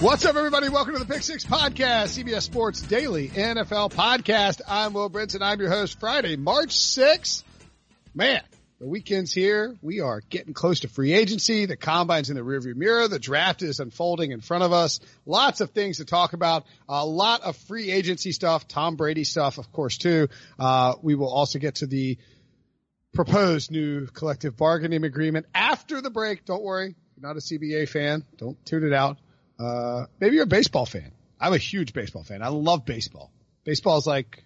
What's up, everybody? Welcome to the Pick Six Podcast, CBS Sports Daily NFL Podcast. I'm Will Brinson. I'm your host. Friday, March 6th. Man, the weekend's here. We are getting close to free agency. The combine's in the rearview mirror. The draft is unfolding in front of us. Lots of things to talk about. A lot of free agency stuff. Tom Brady stuff, of course, too. We will also get to the proposed new collective bargaining agreement after the break. Don't worry. If you're not a CBA fan, don't tune it out. Maybe you're a baseball fan. I'm a huge baseball fan. I love baseball. Baseball is like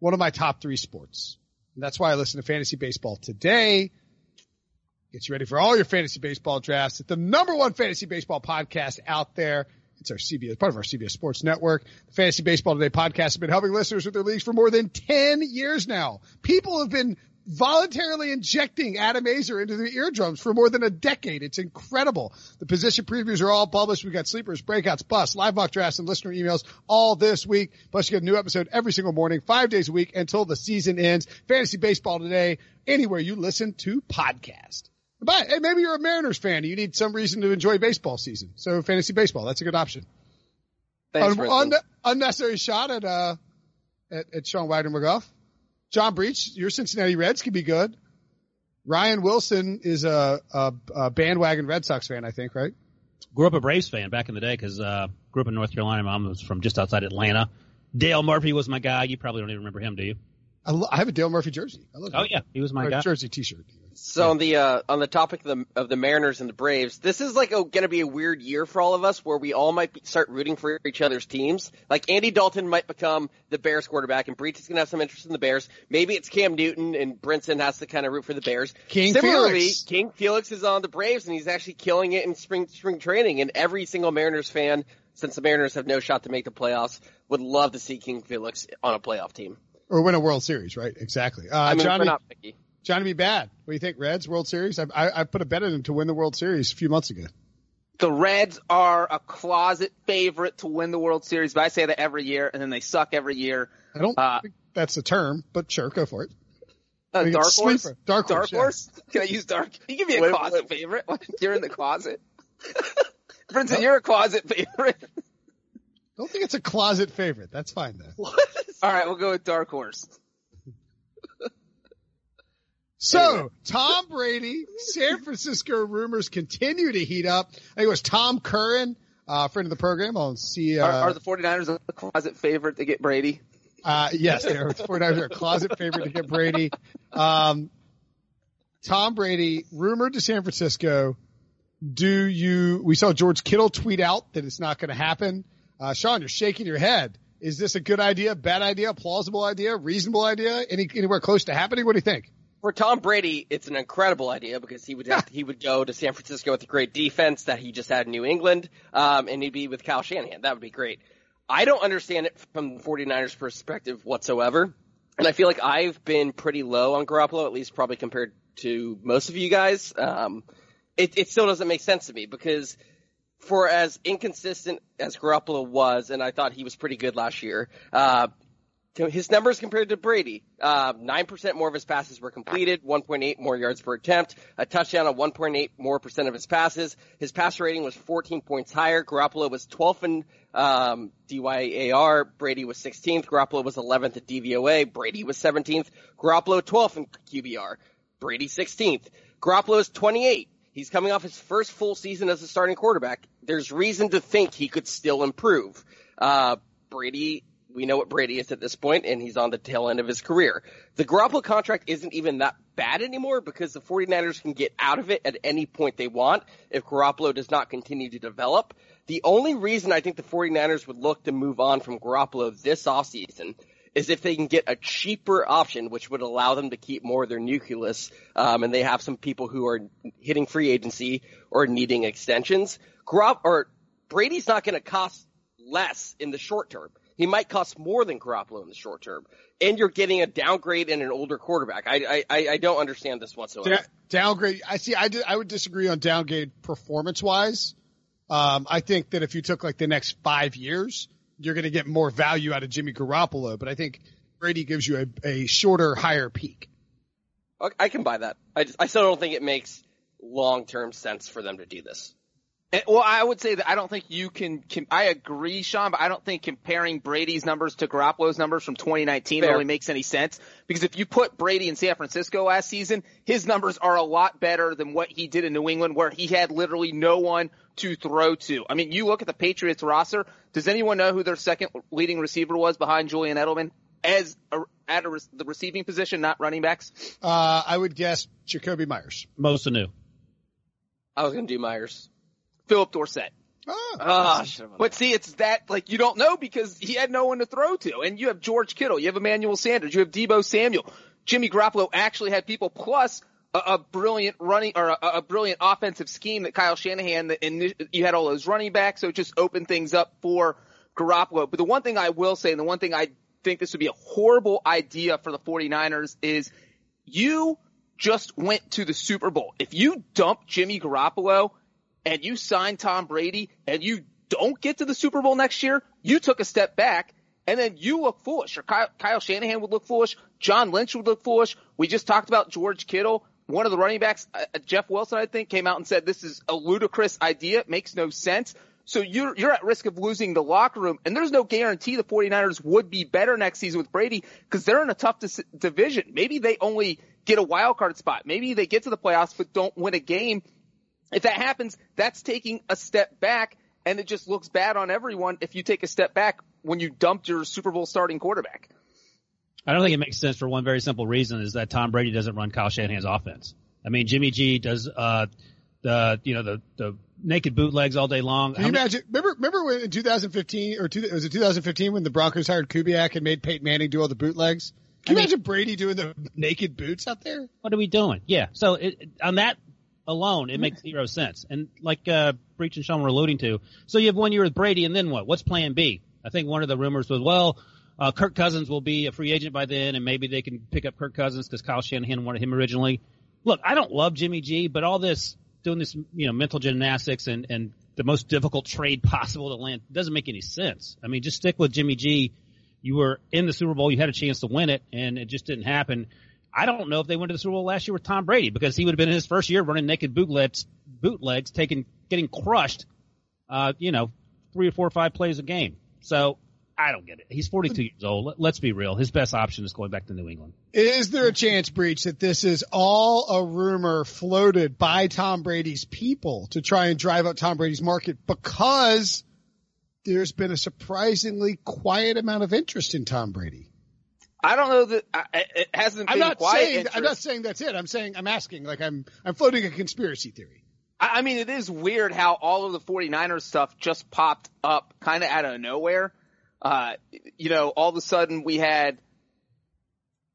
one of my top three sports. And that's why I listen to Fantasy Baseball Today. Gets you ready for all your fantasy baseball drafts. It's the number one fantasy baseball podcast out there. It's our CBS, part of our CBS Sports Network. The Fantasy Baseball Today podcast has been helping listeners with their leagues for more than 10 years now. People have been voluntarily injecting Adam Azer into the eardrums for more than a decade. It's incredible. The position previews are all published. We've got sleepers, breakouts, busts, live mock drafts, and listener emails all this week. Plus, you get a new episode every single morning, 5 days a week until the season ends. Fantasy Baseball Today, anywhere you listen to podcast. But hey, maybe you're a Mariners fan and you need some reason to enjoy baseball season. So fantasy baseball, that's a good option. Thanks, unnecessary shot at Sean Wagner-McGuff. John Breech, your Cincinnati Reds could be good. Ryan Wilson is a bandwagon Red Sox fan, I think, right? Grew up a Braves fan back in the day because grew up in North Carolina. My mom was from just outside Atlanta. Dale Murphy was my guy. You probably don't even remember him, do you? I have a Dale Murphy jersey. I love him. Oh, yeah. He was my guy. Jersey T-shirt. So yeah. On the topic of the Mariners and the Braves, this is like going to be a weird year for all of us where we all might start rooting for each other's teams. Like Andy Dalton might become the Bears quarterback, and Breach is going to have some interest in the Bears. Maybe it's Cam Newton, and Brinson has to kind of root for the Bears. Similarly, King Felix is on the Braves, and he's actually killing it in spring training. And every single Mariners fan, since the Mariners have no shot to make the playoffs, would love to see King Felix on a playoff team. Or win a World Series, right? Exactly. I mean, Johnny, we're not picky. Johnny B. Bad. What do you think? Reds World Series? I put a bet in them to win the World Series a few months ago. The Reds are a closet favorite to win the World Series, but I say that every year, and then they suck every year. I don't think that's a term, but sure, go for it. Dark horse? Dark horse? Yeah. Can I use dark? You give me a closet favorite. You're in the closet. Brinson, you're a closet favorite. Don't think it's a closet favorite. That's fine, though. All right, we'll go with dark horse. So, Tom Brady, San Francisco rumors continue to heat up. I think it was Tom Curran, friend of the program. I'll see. Are the 49ers a closet favorite to get Brady? Yes, they are. The 49ers are a closet favorite to get Brady. Tom Brady, rumored to San Francisco. We saw George Kittle tweet out that it's not going to happen. Sean, you're shaking your head. Is this a good idea, bad idea, plausible idea, reasonable idea, anywhere close to happening? What do you think? For Tom Brady, it's an incredible idea because he would go to San Francisco with a great defense that he just had in New England, and he'd be with Kyle Shanahan. That would be great. I don't understand it from the 49ers perspective whatsoever, and I feel like I've been pretty low on Garoppolo, at least probably compared to most of you guys. It still doesn't make sense to me because – for as inconsistent as Garoppolo was, and I thought he was pretty good last year, his numbers compared to Brady, 9% more of his passes were completed, 1.8 more yards per attempt, a touchdown on 1.8 more percent of his passes. His passer rating was 14 points higher. Garoppolo was 12th in DYAR. Brady was 16th. Garoppolo was 11th at DVOA. Brady was 17th. Garoppolo 12th in QBR. Brady 16th. Garoppolo is 28. He's coming off his first full season as a starting quarterback. There's reason to think he could still improve. Brady, we know what Brady is at this point, and he's on the tail end of his career. The Garoppolo contract isn't even that bad anymore because the 49ers can get out of it at any point they want if Garoppolo does not continue to develop. The only reason I think the 49ers would look to move on from Garoppolo this offseason is if they can get a cheaper option, which would allow them to keep more of their nucleus, and they have some people who are hitting free agency or needing extensions. Brady's not going to cost less in the short term. He might cost more than Garoppolo in the short term, and you're getting a downgrade and an older quarterback. I don't understand this whatsoever. Downgrade. I would disagree on downgrade performance-wise. I think that if you took like the next 5 years, you're going to get more value out of Jimmy Garoppolo, but I think Brady gives you a shorter, higher peak. I can buy that. I still don't think it makes long-term sense for them to do this. Well, I would say that I don't think you can – I agree, Sean, but I don't think comparing Brady's numbers to Garoppolo's numbers from 2019 really makes any sense, because if you put Brady in San Francisco last season, his numbers are a lot better than what he did in New England, where he had literally no one to throw to. I mean, you look at the Patriots roster. Does anyone know who their second leading receiver was behind Julian Edelman at the receiving position, not running backs? I would guess Jacoby Myers. Mosa knew. I was going to do Myers. Philip Dorsett. But see, it's that, like, you don't know because he had no one to throw to. And you have George Kittle. You have Emmanuel Sanders. You have Deebo Samuel. Jimmy Garoppolo actually had people, plus a brilliant running or a brilliant offensive scheme that Kyle Shanahan, and you had all those running backs. So it just opened things up for Garoppolo. But the one thing I will say, and the one thing I think this would be a horrible idea for the 49ers, is you just went to the Super Bowl. If you dump Jimmy Garoppolo and you sign Tom Brady, and you don't get to the Super Bowl next year, you took a step back, and then you look foolish. Or Kyle Shanahan would look foolish. John Lynch would look foolish. We just talked about George Kittle. One of the running backs, Jeff Wilson, I think, came out and said this is a ludicrous idea. It makes no sense. So you're at risk of losing the locker room, and there's no guarantee the 49ers would be better next season with Brady because they're in a tough division. Maybe they only get a wild card spot. Maybe they get to the playoffs but don't win a game. If that happens, that's taking a step back, and it just looks bad on everyone if you take a step back when you dumped your Super Bowl starting quarterback. I don't think it makes sense for one very simple reason, is that Tom Brady doesn't run Kyle Shanahan's offense. I mean, Jimmy G does the naked bootlegs all day long. Can you imagine? Remember when in 2015 or was it 2015 when the Broncos hired Kubiak and made Peyton Manning do all the bootlegs? Can you imagine Brady doing the naked boots out there? What are we doing? Yeah. So on that alone, it makes zero sense. And like Breech and Sean were alluding to, so you have 1 year with Brady, and then what? What's plan B? I think one of the rumors was, Kirk Cousins will be a free agent by then, and maybe they can pick up Kirk Cousins because Kyle Shanahan wanted him originally. Look, I don't love Jimmy G, but all this, doing this, mental gymnastics and the most difficult trade possible to land doesn't make any sense. I mean, just stick with Jimmy G. You were in the Super Bowl. You had a chance to win it, and it just didn't happen. I don't know if they went to the Super Bowl last year with Tom Brady because he would have been in his first year running naked bootlegs, getting crushed, 3 or 4 or 5 plays a game. So I don't get it. He's 42 years old. Let's be real. His best option is going back to New England. Is there a chance, Breech, that this is all a rumor floated by Tom Brady's people to try and drive up Tom Brady's market because there's been a surprisingly quiet amount of interest in Tom Brady? I don't know that it hasn't been quiet. I'm not saying that's it. I'm asking. Like I'm floating a conspiracy theory. I mean, it is weird how all of the 49ers stuff just popped up kind of out of nowhere. All of a sudden we had.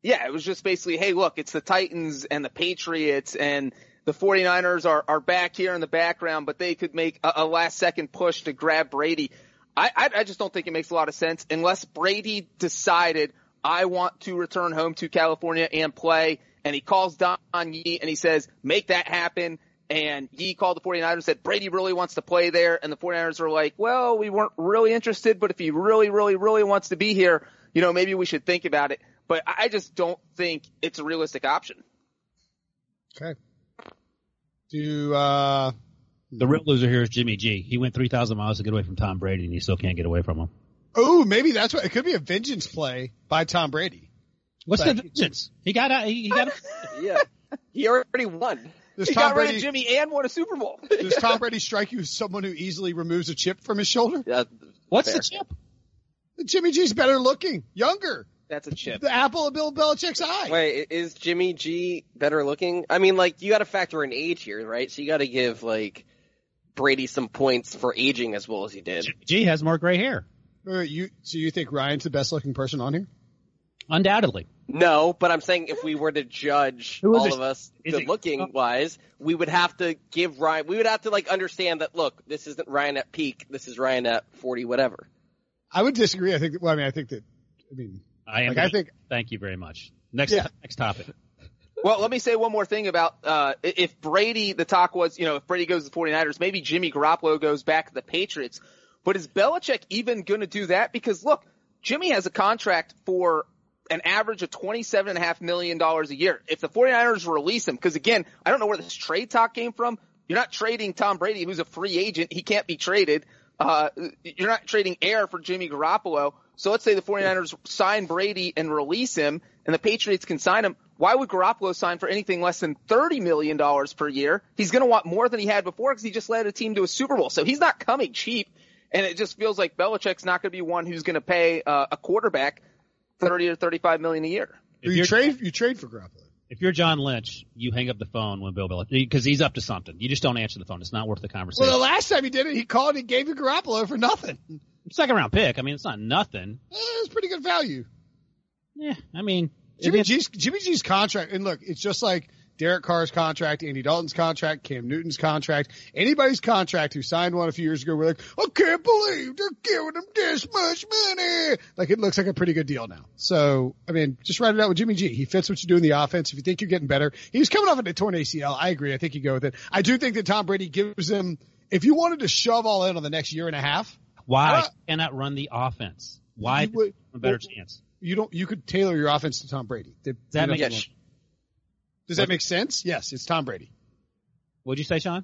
Yeah, it was just basically, hey, look, it's the Titans and the Patriots and the 49ers are back here in the background, but they could make a last second push to grab Brady. I just don't think it makes a lot of sense unless Brady decided, I want to return home to California and play. And he calls Don Yee and he says, make that happen. And Yee called the 49ers and said, Brady really wants to play there. And the 49ers are like, well, we weren't really interested, but if he really, really, really wants to be here, you know, maybe we should think about it. But I just don't think it's a realistic option. Okay. The real loser here is Jimmy G. He went 3,000 miles to get away from Tom Brady, and he still can't get away from him. Oh, maybe that's what – it could be a vengeance play by Tom Brady. What's the vengeance? He got out. Yeah. He already won. He got rid of Jimmy and won a Super Bowl. Does Tom Brady strike you as someone who easily removes a chip from his shoulder? Yeah, what's the chip? Jimmy G's better looking, younger. That's a chip. The apple of Bill Belichick's eye. Wait, is Jimmy G better looking? I mean, like, you got to factor in age here, right? So you got to give, like, Brady some points for aging as well as he did. Jimmy G has more gray hair. So you think Ryan's the best looking person on here? Undoubtedly. No, but I'm saying if we were to judge all of us good looking wise, we would have to give Ryan – we would have to, like, understand that, look, this isn't Ryan at peak. This is Ryan at 40 whatever. I would disagree. Thank you very much. Next topic. Well, let me say one more thing about if Brady – the talk was, you know, if Brady goes to the 49ers, maybe Jimmy Garoppolo goes back to the Patriots. But is Belichick even going to do that? Because, look, Jimmy has a contract for an average of $27.5 million a year. If the 49ers release him – because, again, I don't know where this trade talk came from. You're not trading Tom Brady, who's a free agent. He can't be traded. You're not trading air for Jimmy Garoppolo. So let's say the 49ers sign Brady and release him, and the Patriots can sign him. Why would Garoppolo sign for anything less than $30 million per year? He's going to want more than he had before because he just led a team to a Super Bowl. So he's not coming cheap, and it just feels like Belichick's not going to be one who's going to pay a quarterback $30 or $35 million a year. You trade for Garoppolo. If you're John Lynch, you hang up the phone when Bill Belichick – because he's up to something. You just don't answer the phone. It's not worth the conversation. Well, the last time he did it, he called and he gave you Garoppolo for nothing. Second-round pick. I mean, it's not nothing. It's pretty good value. Yeah, I mean – Jimmy G's contract – and look, it's just like Derek Carr's contract, Andy Dalton's contract, Cam Newton's contract, anybody's contract who signed one a few years ago. We're like, I can't believe they're giving him this much money. Like, it looks like a pretty good deal now. So, I mean, just write it out with Jimmy G. He fits what you do in the offense. If you think you're getting better, he was coming off of a torn ACL. I agree. I think you go with it. I do think that Tom Brady gives him, if you wanted to shove all in on the next year and a half. Why cannot run the offense? Why would, a better chance? You could tailor your offense to Tom Brady. Does that make sense? Yes, it's Tom Brady. What'd you say, Sean?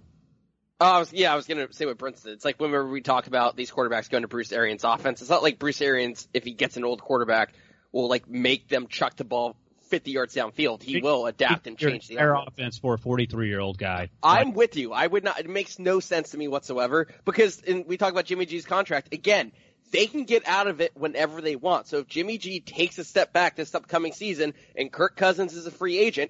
I was going to say what Brent said. It's like whenever we talk about these quarterbacks going to Bruce Arians' offense, it's not like Bruce Arians, if he gets an old quarterback, will like make them chuck the ball 50 yards downfield. He will adapt and change the offense for a 43-year-old guy. I'm with you. I would not. It makes no sense to me whatsoever because we talk about Jimmy G's contract. Again, they can get out of it whenever they want. So if Jimmy G takes a step back this upcoming season and Kirk Cousins is a free agent,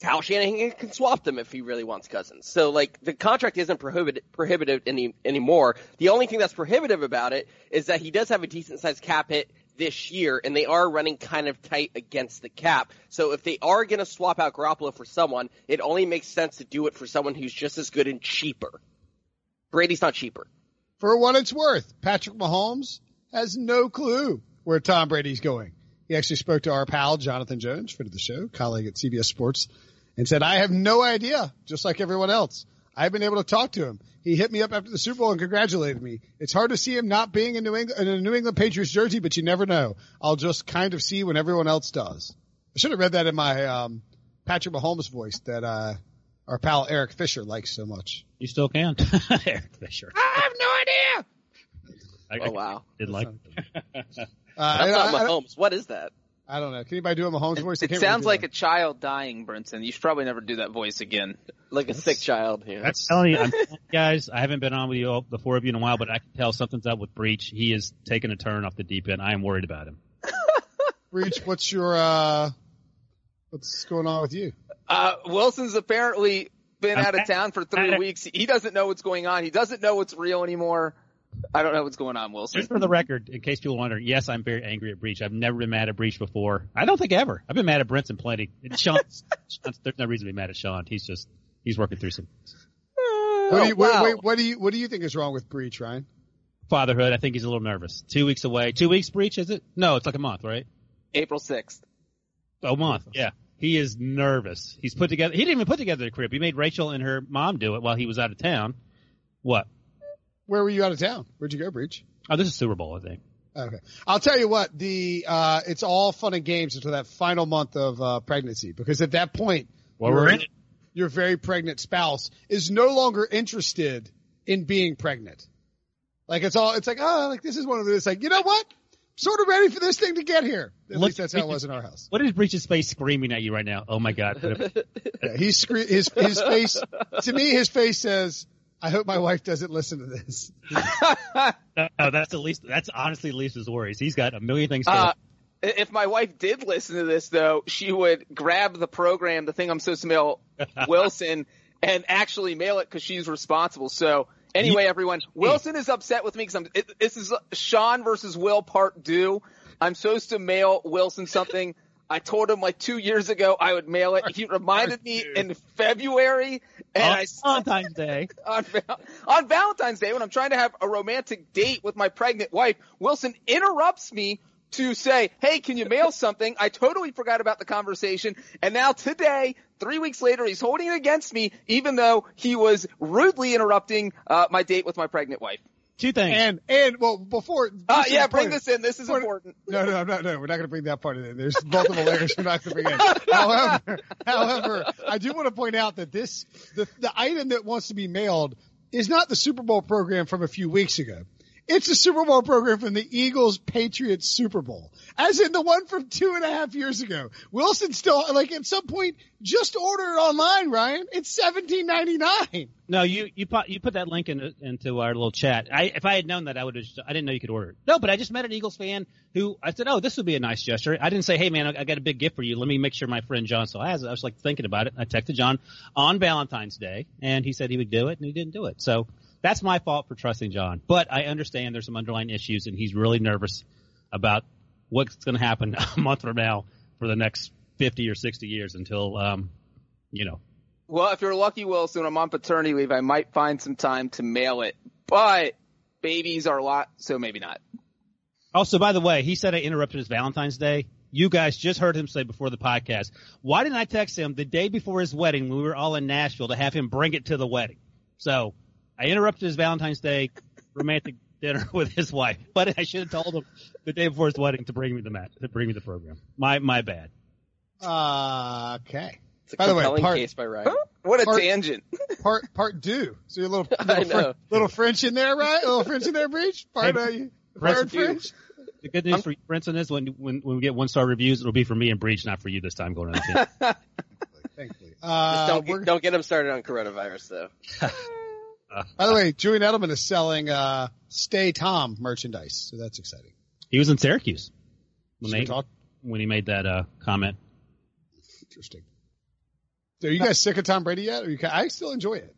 Kyle Shanahan can swap them if he really wants Cousins. So, like, the contract isn't prohibitive anymore. The only thing that's prohibitive about it is that he does have a decent-sized cap hit this year, and they are running kind of tight against the cap. So if they are going to swap out Garoppolo for someone, it only makes sense to do it for someone who's just as good and cheaper. Brady's not cheaper. For what it's worth, Patrick Mahomes has no clue where Tom Brady's going. He actually spoke to our pal, Jonathan Jones, friend of the show, colleague at CBS Sports, and said, I have no idea, just like everyone else. I've been able to talk to him. He hit me up after the Super Bowl and congratulated me. It's hard to see him not being in a New England Patriots jersey, but you never know. I'll just kind of see when everyone else does. I should have read that in my Patrick Mahomes voice that our pal Eric Fisher likes so much. You still can. Eric Fisher. I have no idea. Oh, wow. Did like it. That's not Mahomes. What is that? I don't know. Can anybody do a Mahomes voice? It sounds really like a child dying, Brinson. You should probably never do that voice again. Like a sick child. Yeah. I'm telling you, guys, I haven't been on with you all, the four of you, in a while, but I can tell something's up with Breech. He is taking a turn off the deep end. I am worried about him. Breech, what's going on with you? Wilson's apparently been out of town for 3 weeks. He doesn't know what's going on. He doesn't know what's real anymore. I don't know what's going on, Wilson. Just for the record, in case people wonder, yes, I'm very angry at Breech. I've never been mad at Breech before. I don't think ever. I've been mad at Brinson plenty. And Sean's, there's no reason to be mad at Sean. He's working through some. What do you think is wrong with Breech, Ryan? Fatherhood. I think he's a little nervous. 2 weeks away. 2 weeks, Breech, is it? No, it's like a month, right? April 6th. A month, yeah. He is nervous. He's put together. He didn't even put together the crib. He made Rachel and her mom do it while he was out of town. What? Where were you out of town? Where'd you go, Breech? Oh, this is Super Bowl, I think. Okay. I'll tell you what, it's all fun and games until that final month of pregnancy, because at that point, your very pregnant spouse is no longer interested in being pregnant. Like this is one of those, like, you know what? Sort of ready for this thing to get here. At least that's how it was in our house. What is Breech's face screaming at you right now? Oh my God. Yeah, his face, to me, his face says, I hope my wife doesn't listen to this. No, that's honestly the least of his worries. He's got a million things to if my wife did listen to this, though, she would grab the program, the thing I'm supposed to mail Wilson, and actually mail it because she's responsible. So anyway, everyone, Wilson is upset with me because this is Sean versus Will part 2. I'm supposed to mail Wilson something. I told him like 2 years ago I would mail it. He reminded me in February, and Valentine's Day. On Valentine's Day, when I'm trying to have a romantic date with my pregnant wife, Wilson interrupts me to say, hey, can you mail something? I totally forgot about the conversation. And now today, 3 weeks later, he's holding it against me, even though he was rudely interrupting my date with my pregnant wife. Two things. And well, before. Bring this in. This is important. No, we're not going to bring that part in. There's multiple layers we're not going to bring in. However, I do want to point out that the item that wants to be mailed is not the Super Bowl program from a few weeks ago. It's a Super Bowl program from the Eagles-Patriots Super Bowl, as in the one from 2.5 years ago. Wilson still, like, at some point, just order it online, Ryan. It's $17.99. No, you put that link into our little chat. If I had known that, I didn't know you could order it. No, but I just met an Eagles fan who I said, oh, this would be a nice gesture. I didn't say, hey, man, I got a big gift for you. Let me make sure my friend John still has it. I was, like, thinking about it. I texted John on Valentine's Day, and he said he would do it, and he didn't do it. So that's my fault for trusting John. But I understand there's some underlying issues, and he's really nervous about what's going to happen a month from now for the next 50 or 60 years until, Well, if you're lucky, Wilson, I'm on paternity leave. I might find some time to mail it. But babies are a lot, so maybe not. Also, by the way, he said I interrupted his Valentine's Day. You guys just heard him say before the podcast, why didn't I text him the day before his wedding when we were all in Nashville to have him bring it to the wedding? So I interrupted his Valentine's Day romantic dinner with his wife, but I should have told him the day before his wedding to bring me the program. My bad. Okay. It's a compelling case by Ryan. What a tangent. Part due. So your little French in there, right? A little French in there, Breech? French. The good news for you, French, on this, when we get 1-star reviews, it'll be for me and Breech, not for you this time going on the tangent. Thankfully. Don't get him started on coronavirus, though. By the way, Julian Edelman is selling Stay Tom merchandise, so that's exciting. He was in Syracuse when he made that comment. Interesting. So are you guys sick of Tom Brady yet? I still enjoy it.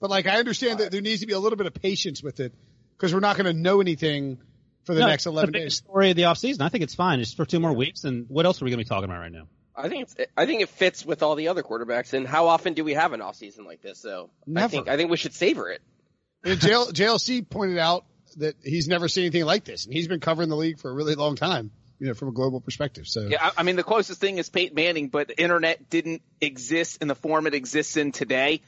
But, I understand that there needs to be a little bit of patience with it because we're not going to know anything for the next 11 days. It's the story of the offseason. I think it's fine. It's for 2 more weeks, and what else are we going to be talking about right now? I think it fits with all the other quarterbacks, and how often do we have an offseason like this? So never. I think we should savor it. And JLC pointed out that he's never seen anything like this, and he's been covering the league for a really long time, from a global perspective. So yeah, I mean the closest thing is Peyton Manning, but the internet didn't exist in the form it exists in today.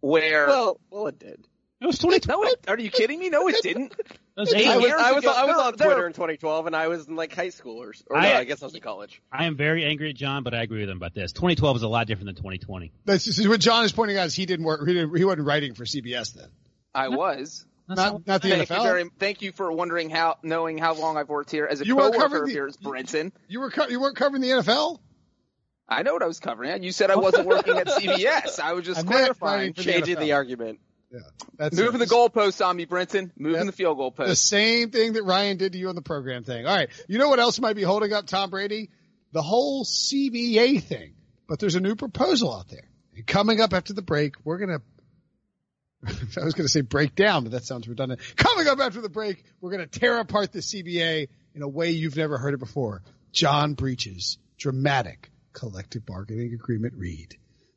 Where well, it did. It was 2012. Are you kidding me? No, it didn't. I was on Twitter in 2012, and I was in high school, I guess I was in college. I am very angry at John, but I agree with him about this. 2012 is a lot different than 2020. That's what John is pointing out is he didn't work. He wasn't writing for CBS then. I was. Not the NFL. Thank you for wondering knowing how long I've worked here as a coworker of yours, Brinson. You weren't covering the NFL? I know what I was covering. You said I wasn't working at CBS. I was just clarifying, changing the argument. Yeah, that's moving the goalposts on me, Brinson. Moving the field goal post. The same thing that Ryan did to you on the program thing. All right. You know what else might be holding up Tom Brady? The whole CBA thing. But there's a new proposal out there. And coming up after the break, we're going to – I was going to say break down, but that sounds redundant. Coming up after the break, we're going to tear apart the CBA in a way you've never heard it before. John Breech's dramatic collective bargaining agreement read.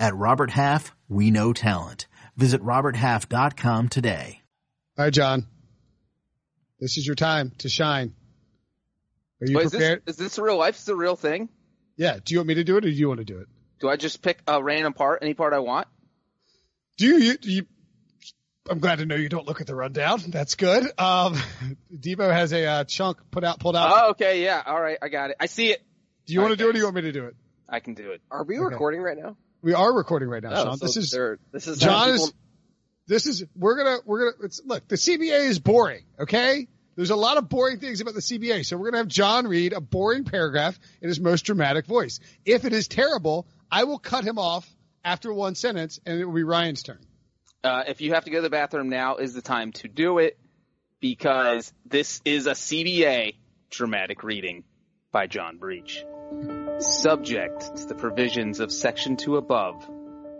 At Robert Half, we know talent. Visit roberthalf.com today. All right, John. This is your time to shine. Are you prepared? Is this real life? Is this a real thing? Yeah. Do you want me to do it or do you want to do it? Do I just pick a random part, any part I want? Do you I'm glad to know you don't look at the rundown. That's good. Deebo has a chunk pulled out. Oh, okay. Yeah. All right. I got it. I see it. Do you want to do it or do you want me to do it? I can do it. Are we recording right now? We are recording right now, Sean. So this is John people... Look, the CBA is boring, okay? There's a lot of boring things about the CBA. So we're going to have John read a boring paragraph in his most dramatic voice. If it is terrible, I will cut him off after one sentence and it will be Ryan's turn. If you have to go to the bathroom, now is the time to do it, because this is a CBA dramatic reading by John Breech. Subject to the provisions of Section 2 above,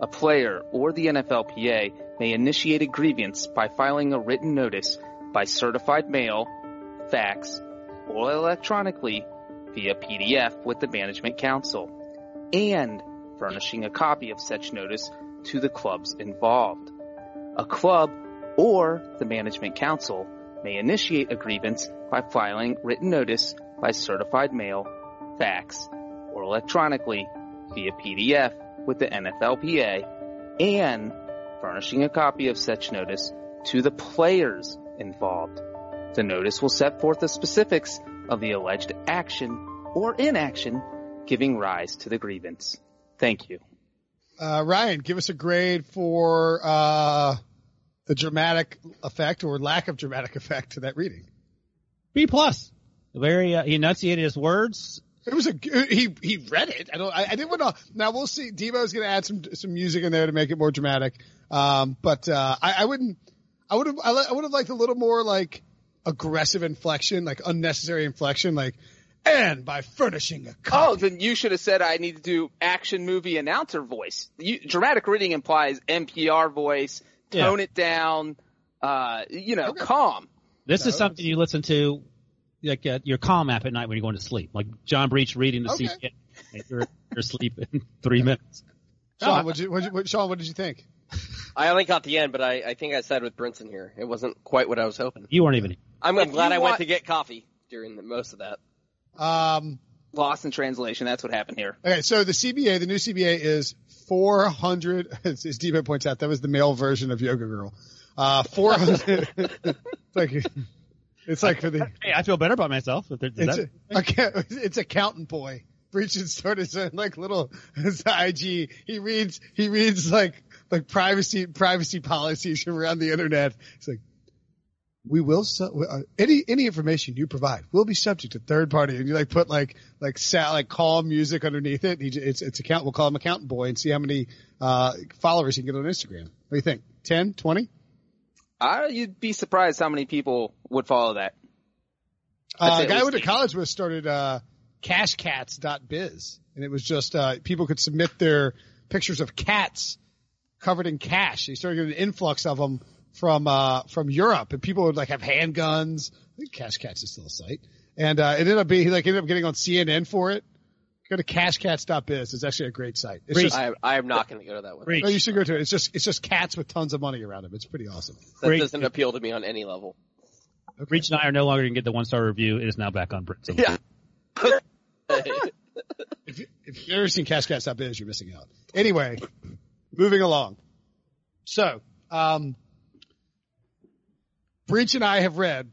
a player or the NFLPA may initiate a grievance by filing a written notice by certified mail, fax, or electronically via PDF with the Management Council, and furnishing a copy of such notice to the clubs involved. A club or the Management Council may initiate a grievance by filing written notice by certified mail, fax, or electronically via PDF with the NFLPA, and furnishing a copy of such notice to the players involved. The notice will set forth the specifics of the alleged action or inaction giving rise to the grievance. Thank you. Ryan, give us a grade for the dramatic effect or lack of dramatic effect to that reading. B+. Very he enunciated his words. It was he read it. I didn't want to. Now we'll see. Deebo's going to add some music in there to make it more dramatic. I would have liked a little more like aggressive inflection, like unnecessary inflection, like, and by furnishing a copy. Oh, then you should have said I need to do action movie announcer voice. Dramatic reading implies NPR voice. Tone it down. Okay. Calm. This is something you listen to. Like your calm app at night when you're going to sleep, like John Breech reading the CBA. You're asleep in 3 minutes. Sean, what did you think? I only caught the end, but I think I side with Brinson here. It wasn't quite what I was hoping. You weren't even. I'm glad I went to get coffee during most of that. Lost in translation. That's what happened here. Okay, so the CBA, the new CBA is 400. As Deebo points out, that was the male version of Yoga Girl. 400. Thank you. It's like for the. Hey, I feel better about myself. It's accountant boy. Breech started saying like little his IG. He reads like privacy policies around the internet. It's like we will any information you provide will be subject to third party. And you like put like calm music underneath it. It's account. We'll call him accountant boy and see how many followers he can get on Instagram. What do you think? 10, 20? You'd be surprised how many people would follow that. A guy I went to college with started cashcats.biz, and it was just people could submit their pictures of cats covered in cash. He started getting an influx of them from Europe, and people would like have handguns. I think Cashcats is still a site, and he ended up getting on CNN for it. Go to cashcats.biz. It's actually a great site. I am not going to go to that one. No, you should go to it. It's just cats with tons of money around them. It's pretty awesome. That doesn't appeal to me on any level. Okay. Breech and I are no longer going to get the 1-star review. It is now back on Brinson. Yeah. If you've ever seen cashcats.biz, you're missing out. Anyway, moving along. So, Breech and I have read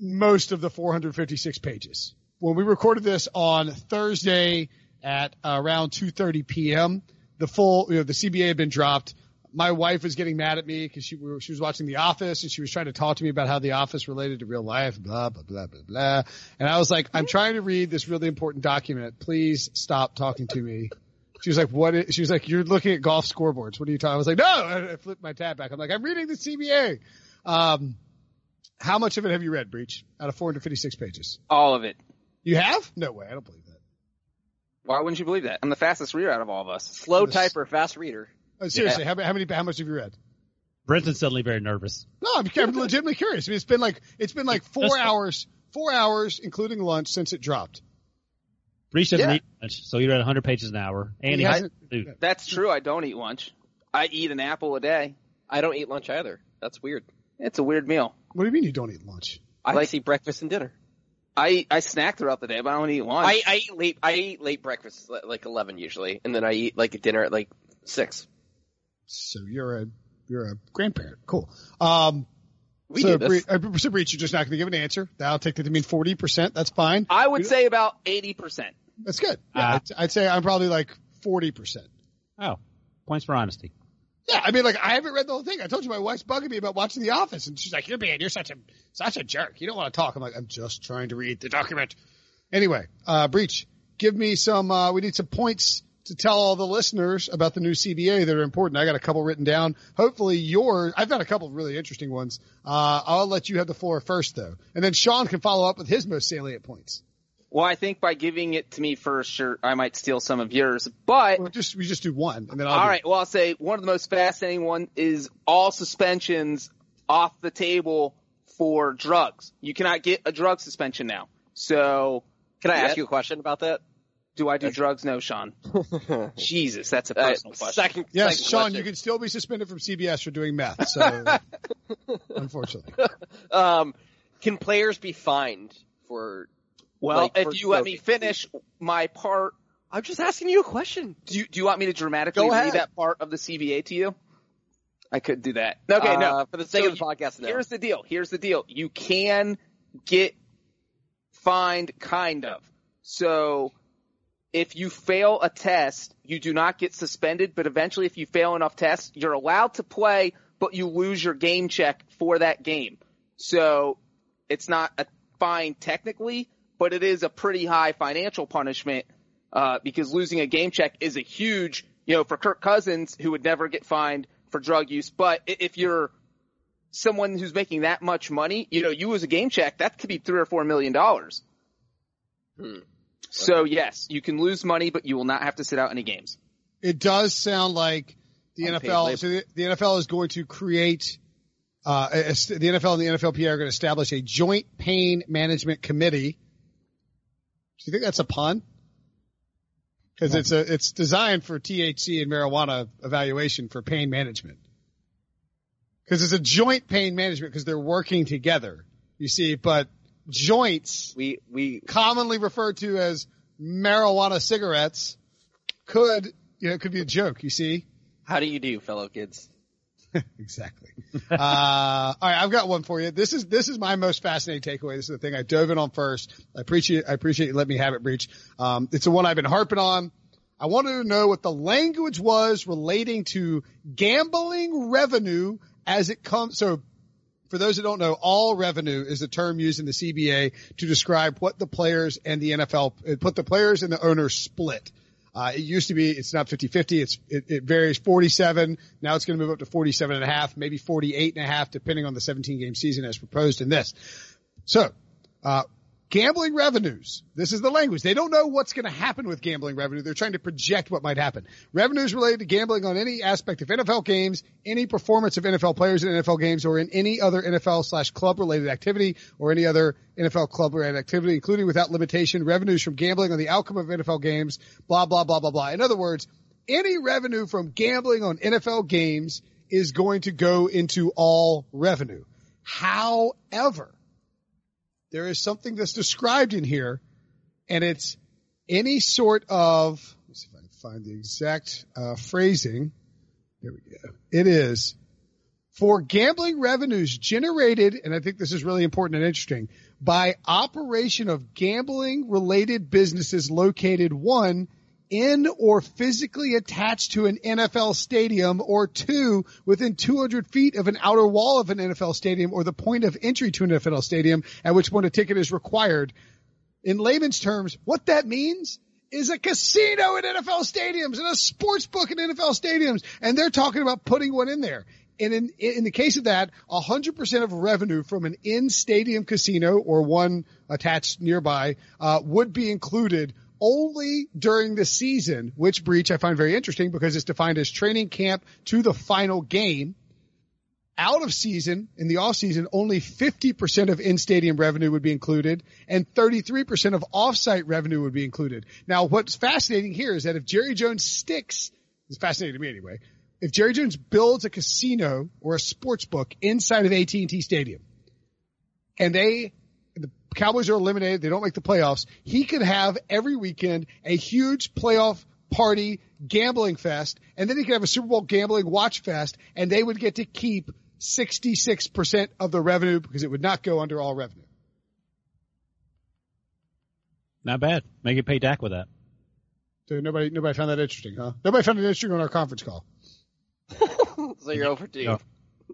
most of the 456 pages. When we recorded this on Thursday at around 2:30 p.m., the CBA had been dropped. my wife was getting mad at me because she was watching The Office and she was trying to talk to me about how The Office related to real life, blah, blah, blah, blah, blah. And I was like, I'm trying to read this really important document. Please stop talking to me. She was like, she was like, you're looking at golf scoreboards. What are you talking? I was like, no, I flipped my tab back. I'm like, I'm reading the CBA. How much of it have you read, Breech, out of 456 pages? All of it. You have? No way. I don't believe that. Why wouldn't you believe that? I'm the fastest reader out of all of us. Slow typer, fast reader. Oh, seriously, yeah. How much have you read? Brenton's suddenly very nervous. No, I'm legitimately curious. I mean, it's been like 4 hours, including lunch since it dropped. Breech doesn't eat lunch, so you read 100 pages an hour. And that's true. I don't eat lunch. I eat an apple a day. I don't eat lunch either. That's weird. It's a weird meal. What do you mean you don't eat lunch? I like to eat breakfast and dinner. I snack throughout the day, but I don't eat lunch. I eat late breakfast, like 11 usually, and then I eat like a dinner at like 6. So you're a grandparent. Cool. We so do this. So Breech, you're just not going to give an answer. I'll take that to mean 40%. That's fine. I would say about 80%. That's good. Yeah, I'd say I'm probably like 40%. Oh, points for honesty. Yeah, I mean, like, I haven't read the whole thing. I told you my wife's bugging me about watching The Office, and she's like, you're such a jerk. You don't want to talk. I'm like, I'm just trying to read the document. Anyway, Breech, give me some, we need some points to tell all the listeners about the new CBA that are important. I got a couple written down. Hopefully yours, I've got a couple really interesting ones. I'll let you have the floor first, though. And then Sean can follow up with his most salient points. Well, I think by giving it to me first, sure, I might steal some of yours, but we just do one, and then all right. Well, I'll say one of the most fascinating one is all suspensions off the table for drugs. You cannot get a drug suspension now. So, can I ask you a question about that? Do I do drugs? No, Sean. Jesus, that's a personal question. Second Sean, question. You can still be suspended from CBS for doing meth. So, unfortunately, can players be fined for? Well, if you let me finish my part, I'm just asking you a question. Do you want me to dramatically read that part of the CBA to you? I could do that. Okay, no. For the sake of the podcast, no. Here's the deal. You can get fined, kind of. So if you fail a test, you do not get suspended, but eventually if you fail enough tests, you're allowed to play, but you lose your game check for that game. So it's not a fine technically, but it is a pretty high financial punishment because losing a game check is a huge, for Kirk Cousins, who would never get fined for drug use. But if you're someone who's making that much money, you lose a game check, that could be $3 or $4 million. Hmm. So, yes, you can lose money, but you will not have to sit out any games. It does sound like the NFL – so the NFL is going to create the NFL and the NFLPA are going to establish a joint pain management committee. Do you think that's a pun? Because it's designed for THC and marijuana evaluation for pain management. Because it's a joint pain management because they're working together, you see. But joints, we commonly referred to as marijuana cigarettes, could be a joke, you see. How do you do, fellow kids? Exactly. All right, I've got one for you. This is my most fascinating takeaway. This is the thing I dove in on first. I appreciate you letting me have it, Breech. It's the one I've been harping on. I wanted to know what the language was relating to gambling revenue as it comes. So for those who don't know, all revenue is the term used in the CBA to describe what the players and the NFL, put the players and the owners split. It used to be, it's not 50-50, it varies 47. Now it's going to move up to 47.5, maybe 48.5, depending on the 17-game season as proposed in this. So, gambling revenues. This is the language. They don't know what's going to happen with gambling revenue. They're trying to project what might happen. Revenues related to gambling on any aspect of NFL games, any performance of NFL players in NFL games, or in any other NFL/club related activity, or any other NFL club related activity, including without limitation, revenues from gambling on the outcome of NFL games, blah, blah, blah, blah, blah. In other words, any revenue from gambling on NFL games is going to go into all revenue. However, there is something that's described in here, and it's any sort of – let me see if I can find the exact phrasing. There we go. It is for gambling revenues generated – and I think this is really important and interesting – by operation of gambling-related businesses located, one, in or physically attached to an NFL stadium, or two, within 200 feet of an outer wall of an NFL stadium or the point of entry to an NFL stadium, at which point a ticket is required. In layman's terms, what that means is a casino in NFL stadiums and a sports book in NFL stadiums, and they're talking about putting one in there. And in the case of that, 100% of revenue from an in-stadium casino or one attached nearby would be included only during the season, which, Breech, I find very interesting because it's defined as training camp to the final game. Out of season, in the off-season, only 50% of in-stadium revenue would be included, and 33% of off-site revenue would be included. Now, what's fascinating here is that if Jerry Jones sticks – it's fascinating to me anyway – if Jerry Jones builds a casino or a sports book inside of AT&T Stadium and the Cowboys are eliminated, they don't make the playoffs, he could have every weekend a huge playoff party gambling fest, and then he could have a Super Bowl gambling watch fest, and they would get to keep 66% of the revenue because it would not go under all revenue. Not bad. Make it pay Dak with that. Dude, nobody found that interesting, huh? Nobody found it interesting on our conference call. So you're 0 for 2. No.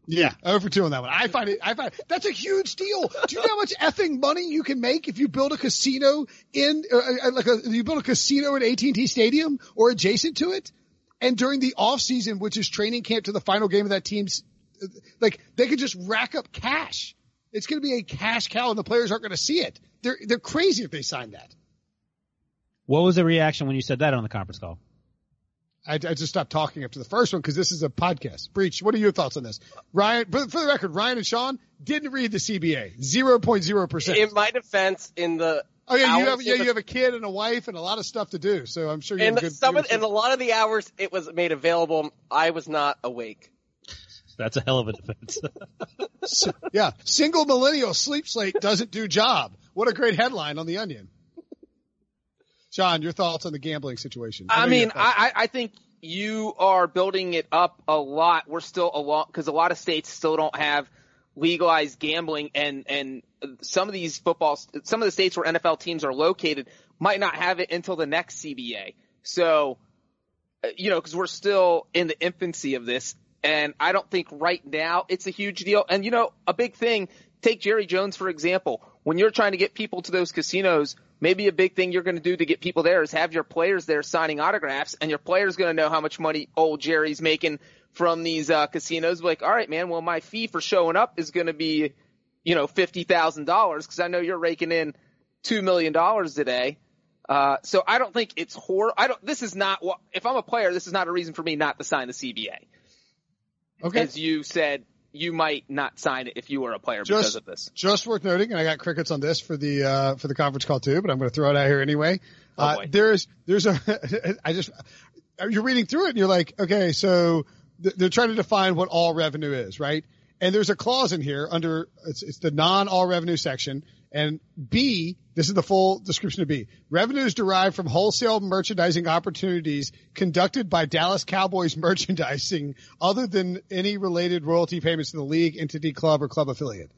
Yeah, 0 for 2 on that one. I find it, that's a huge deal. Do you know how much effing money you can make if you build a casino at AT&T Stadium or adjacent to it? And during the off season, which is training camp to the final game of that team's, they could just rack up cash. It's going to be a cash cow, and the players aren't going to see it. They're crazy if they sign that. What was the reaction when you said that on the conference call? I just stopped talking after the first one because this is a podcast. Breech, what are your thoughts on this? Ryan, for the record, Ryan and Sean didn't read the CBA. 0.0%. In my defense, in the you have a kid and a wife and a lot of stuff to do, so I'm sure you have and a lot of the hours it was made available, I was not awake. That's a hell of a defense. Yeah, single millennial sleep slate doesn't do job. What a great headline on The Onion. John, your thoughts on the gambling situation? I think you are building it up a lot. We're still because a lot of states still don't have legalized gambling, and some of these some of the states where NFL teams are located might not have it until the next CBA. So, because we're still in the infancy of this, and I don't think right now it's a huge deal. And a big thing. Take Jerry Jones for example. When you're trying to get people to those casinos, maybe a big thing you're going to do to get people there is have your players there signing autographs, and your player's going to know how much money old Jerry's making from these casinos. Like, all right, man, well, my fee for showing up is going to be, $50,000 because I know you're raking in $2 million today. So I don't think it's horrible. This is not – if I'm a player, this is not a reason for me not to sign the CBA. Okay. As you said – you might not sign it if you were a player because of this. Just worth noting, and I got crickets on this for the conference call too, but I'm going to throw it out here anyway. You're reading through it and you're like, okay, so they're trying to define what all revenue is, right? And there's a clause in here under it's the non-all revenue section. And B, this is the full description of B. Revenues derived from wholesale merchandising opportunities conducted by Dallas Cowboys merchandising other than any related royalty payments to the league, entity, club, or club affiliate.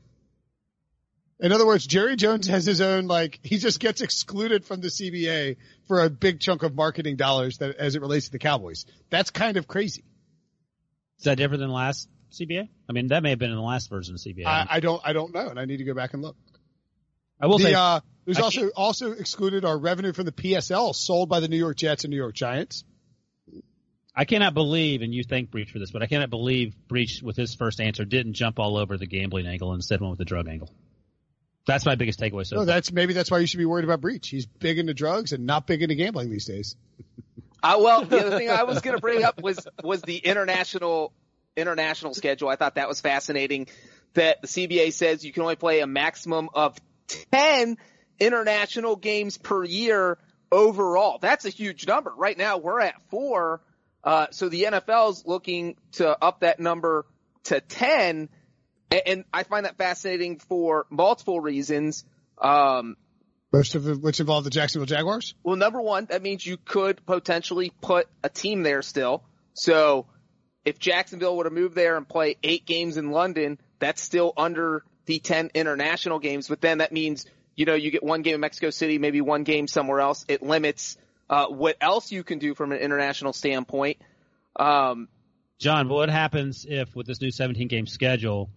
In other words, Jerry Jones has his own, he just gets excluded from the CBA for a big chunk of marketing dollars that as it relates to the Cowboys. That's kind of crazy. Is that different than last CBA? I mean, that may have been in the last version of CBA. I don't know, and I need to go back and look. I will say there's also excluded our revenue from the PSL sold by the New York Jets and New York Giants. I cannot believe, and you thank Breech for this, but I cannot believe Breech with his first answer didn't jump all over the gambling angle and instead went with the drug angle. That's my biggest takeaway. So maybe that's why you should be worried about Breech. He's big into drugs and not big into gambling these days. The other thing I was going to bring up was the international schedule. I thought that was fascinating that the CBA says you can only play a maximum of 10 international games per year overall. That's a huge number. Right now we're at 4. So the NFL's looking to up that number to 10. And I find that fascinating for multiple reasons. Most of which involve the Jacksonville Jaguars. Well, number one, that means you could potentially put a team there still. So if Jacksonville were to move there and play 8 games in London, that's still under the 10 international games, but then that means, you get one game in Mexico City, maybe one game somewhere else. It limits what else you can do from an international standpoint. John, what happens if with this new 17-game schedule,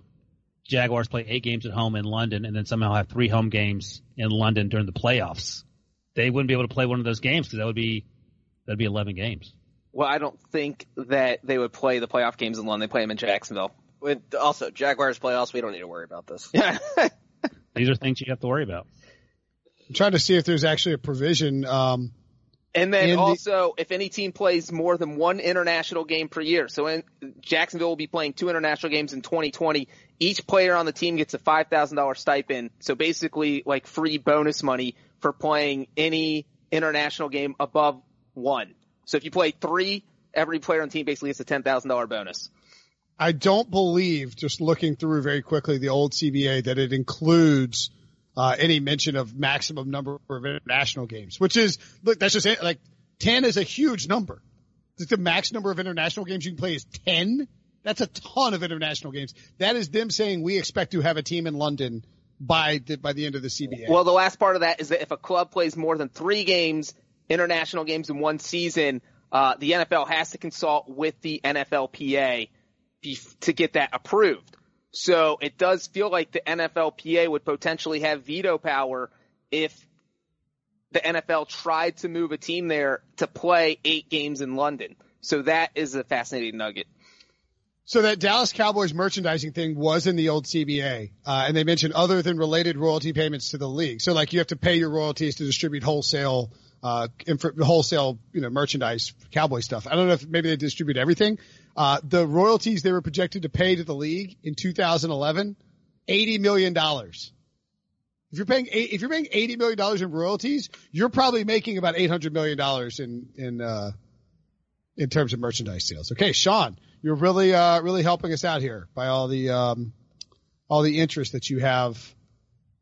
Jaguars play 8 games at home in London and then somehow have 3 home games in London during the playoffs? They wouldn't be able to play one of those games because that'd be 11 games. Well, I don't think that they would play the playoff games in London. They play them in Jacksonville. Also, Jaguars playoffs, we don't need to worry about this. Yeah. These are things you have to worry about. I'm trying to see if there's actually a provision. And then also, if any team plays more than one international game per year. So Jacksonville will be playing 2 international games in 2020. Each player on the team gets a $5,000 stipend. So basically like free bonus money for playing any international game above 1. So if you play 3, every player on the team basically gets a $10,000 bonus. I don't believe, just looking through very quickly the old CBA, that it includes any mention of maximum number of international games, which is, look, that's just it. Like 10 is a huge number. The max number of international games you can play is 10. That's a ton of international games. That is them saying we expect to have a team in London by the end of the CBA. Well, the last part of that is that if a club plays more than 3 games, international games in one season, the NFL has to consult with the NFLPA to get that approved. So it does feel like the NFLPA would potentially have veto power if the NFL tried to move a team there to play 8 games in London. So that is a fascinating nugget. So that Dallas Cowboys merchandising thing was in the old CBA, and they mentioned other than related royalty payments to the league. So like you have to pay your royalties to distribute wholesale merchandise, Cowboy stuff. I don't know if maybe they distribute everything. The royalties they were projected to pay to the league in 2011, $80 million. If you're paying $80 million in royalties, you're probably making about $800 million in terms of merchandise sales. Okay, Sean, you're really helping us out here by all the interest that you have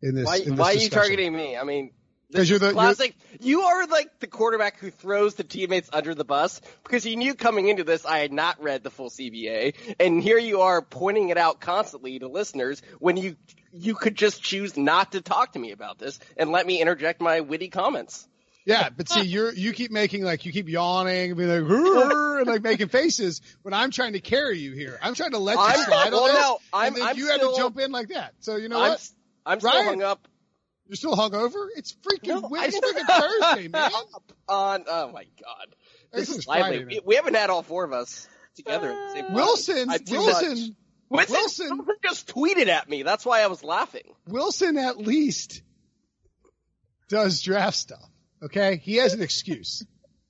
in this. Why are you targeting me? I mean, because you're the classic. You are like the quarterback who throws the teammates under the bus because he knew coming into this I had not read the full CBA, and here you are pointing it out constantly to listeners when you could just choose not to talk to me about this and let me interject my witty comments. Yeah, but see, you keep making like you keep yawning and be like and like making faces when I'm trying to carry you here. I'm trying to let you slide on this, and then you have to jump in like that. So you know what? I'm still hung up. You're still hungover? It's freaking Thursday, man. Oh my God. This is lively. We haven't had all 4 of us together at the same time. Wilson. Someone just tweeted at me. That's why I was laughing. Wilson at least does draft stuff. Okay? He has an excuse.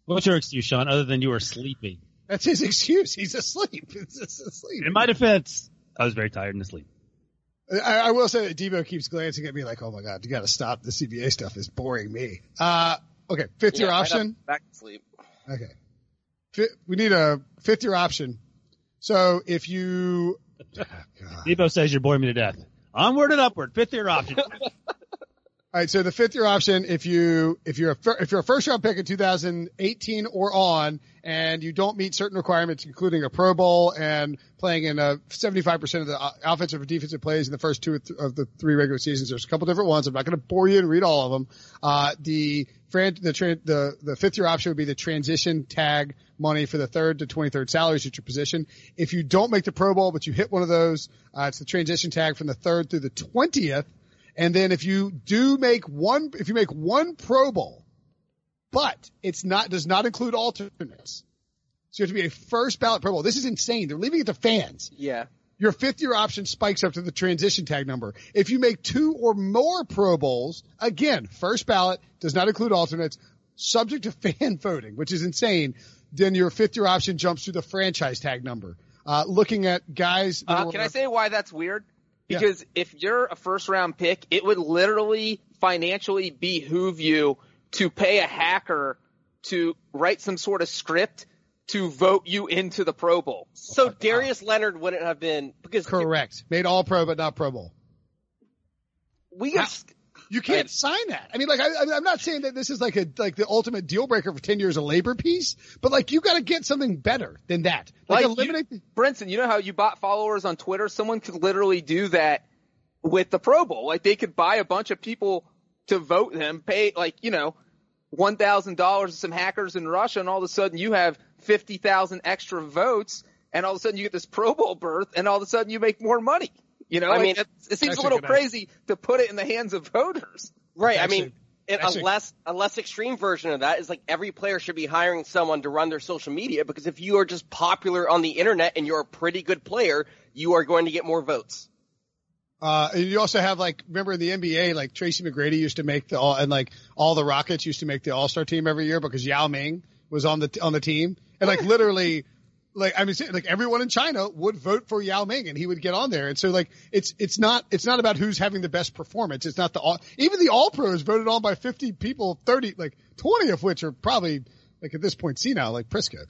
What's your excuse, Sean, other than you were sleepy? That's his excuse. He's asleep. In my defense, I was very tired and asleep. I will say that Deebo keeps glancing at me like, oh my God, you got to stop. The CBA stuff is boring me. Okay, fifth-year option. Back to sleep. Okay. We need a fifth-year option. So if you Deebo says you're boring me to death. Onward and upward, fifth-year option. All right, so the fifth-year option, if you're a first-round pick in 2018 or on and you don't meet certain requirements, including a Pro Bowl and playing in 75% of the offensive or defensive plays in the first 2 of the 3 regular seasons. There's a couple different ones. I'm not going to bore you and read all of them. The fifth-year option would be the transition tag money for the 3rd to 23rd salaries at your position. If you don't make the Pro Bowl but you hit one of those, it's the transition tag from the 3rd through the 20th. And then if you make one Pro Bowl, but does not include alternates. So you have to be a first ballot Pro Bowl. This is insane. They're leaving it to fans. Yeah. Your fifth-year option spikes up to the transition tag number. If you make 2 or more Pro Bowls, again, first ballot, does not include alternates, subject to fan voting, which is insane, then your fifth-year option jumps to the franchise tag number. Looking at guys – can I say why that's weird? Because if you're a first-round pick, it would literally financially behoove you to pay a hacker to write some sort of script to vote you into the Pro Bowl. So Darius Leonard wouldn't have been – because correct. Made all-pro but not Pro Bowl. You can't sign that. I mean, like, I'm not saying that this is like the ultimate deal breaker for 10 years of labor peace, but like, you got to get something better than that. Like eliminate. Brinson, you know how you bought followers on Twitter? Someone could literally do that with the Pro Bowl. Like, they could buy a bunch of people to vote them, pay, like, you know, $1,000 to some hackers in Russia, and all of a sudden you have 50,000 extra votes, and all of a sudden you get this Pro Bowl berth, and all of a sudden you make more money. You know, I mean, it seems a little crazy to put it in the hands of voters. Right. Actually, I mean, a less extreme version of that is like every player should be hiring someone to run their social media, because if you are just popular on the internet and you're a pretty good player, you are going to get more votes. And you also have, like, remember in the NBA, like Tracy McGrady used to make all the Rockets used to make the All-Star team every year because Yao Ming was on the team. And like literally, like, I mean, like everyone in China would vote for Yao Ming and he would get on there. And so like, it's not about who's having the best performance. It's not even the All Pros voted on by 50 people, 30, like 20 of which are probably like at this point senile, like Prisco.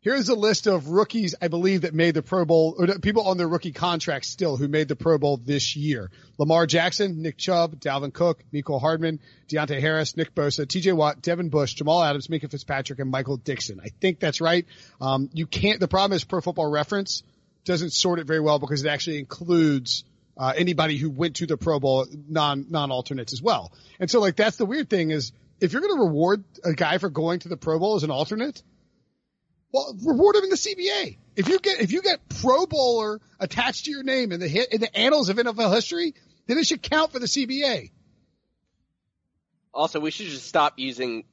Here's a list of rookies, I believe, that made the Pro Bowl, or people on their rookie contracts still who made the Pro Bowl this year. Lamar Jackson, Nick Chubb, Dalvin Cook, Mecole Hardman, Deontay Harris, Nick Bosa, TJ Watt, Devin Bush, Jamal Adams, Minkah Fitzpatrick, and Michael Dixon. I think that's right. The problem is Pro Football Reference doesn't sort it very well because it actually includes anybody who went to the Pro Bowl, non-alternates as well. And so like that's the weird thing is if you're going to reward a guy for going to the Pro Bowl as an alternate, well, reward him in the CBA. If you get Pro Bowler attached to your name in the annals of NFL history, then it should count for the CBA. Also, we should just stop using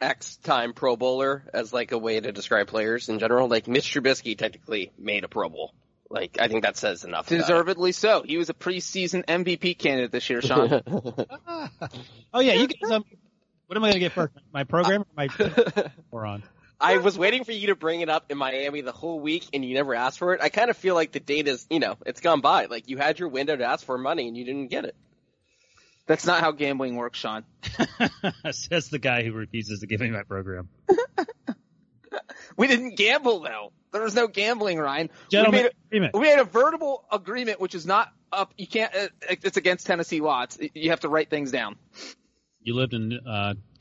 X-time Pro Bowler as like a way to describe players in general. Like Mitch Trubisky technically made a Pro Bowl. Like I think that says enough. Deservedly so. He was a preseason MVP candidate this year, Sean. Oh yeah, you guys. What am I gonna get first? My program or my moron? I was waiting for you to bring it up in Miami the whole week, and you never asked for it. I kind of feel like the date is, it's gone by. Like, you had your window to ask for money, and you didn't get it. That's not how gambling works, Sean. Says the guy who refuses to give me my program. We didn't gamble, though. There was no gambling, Ryan. We made a verbal agreement, which is not up. You can't. It's against Tennessee Watts. You have to write things down. You lived in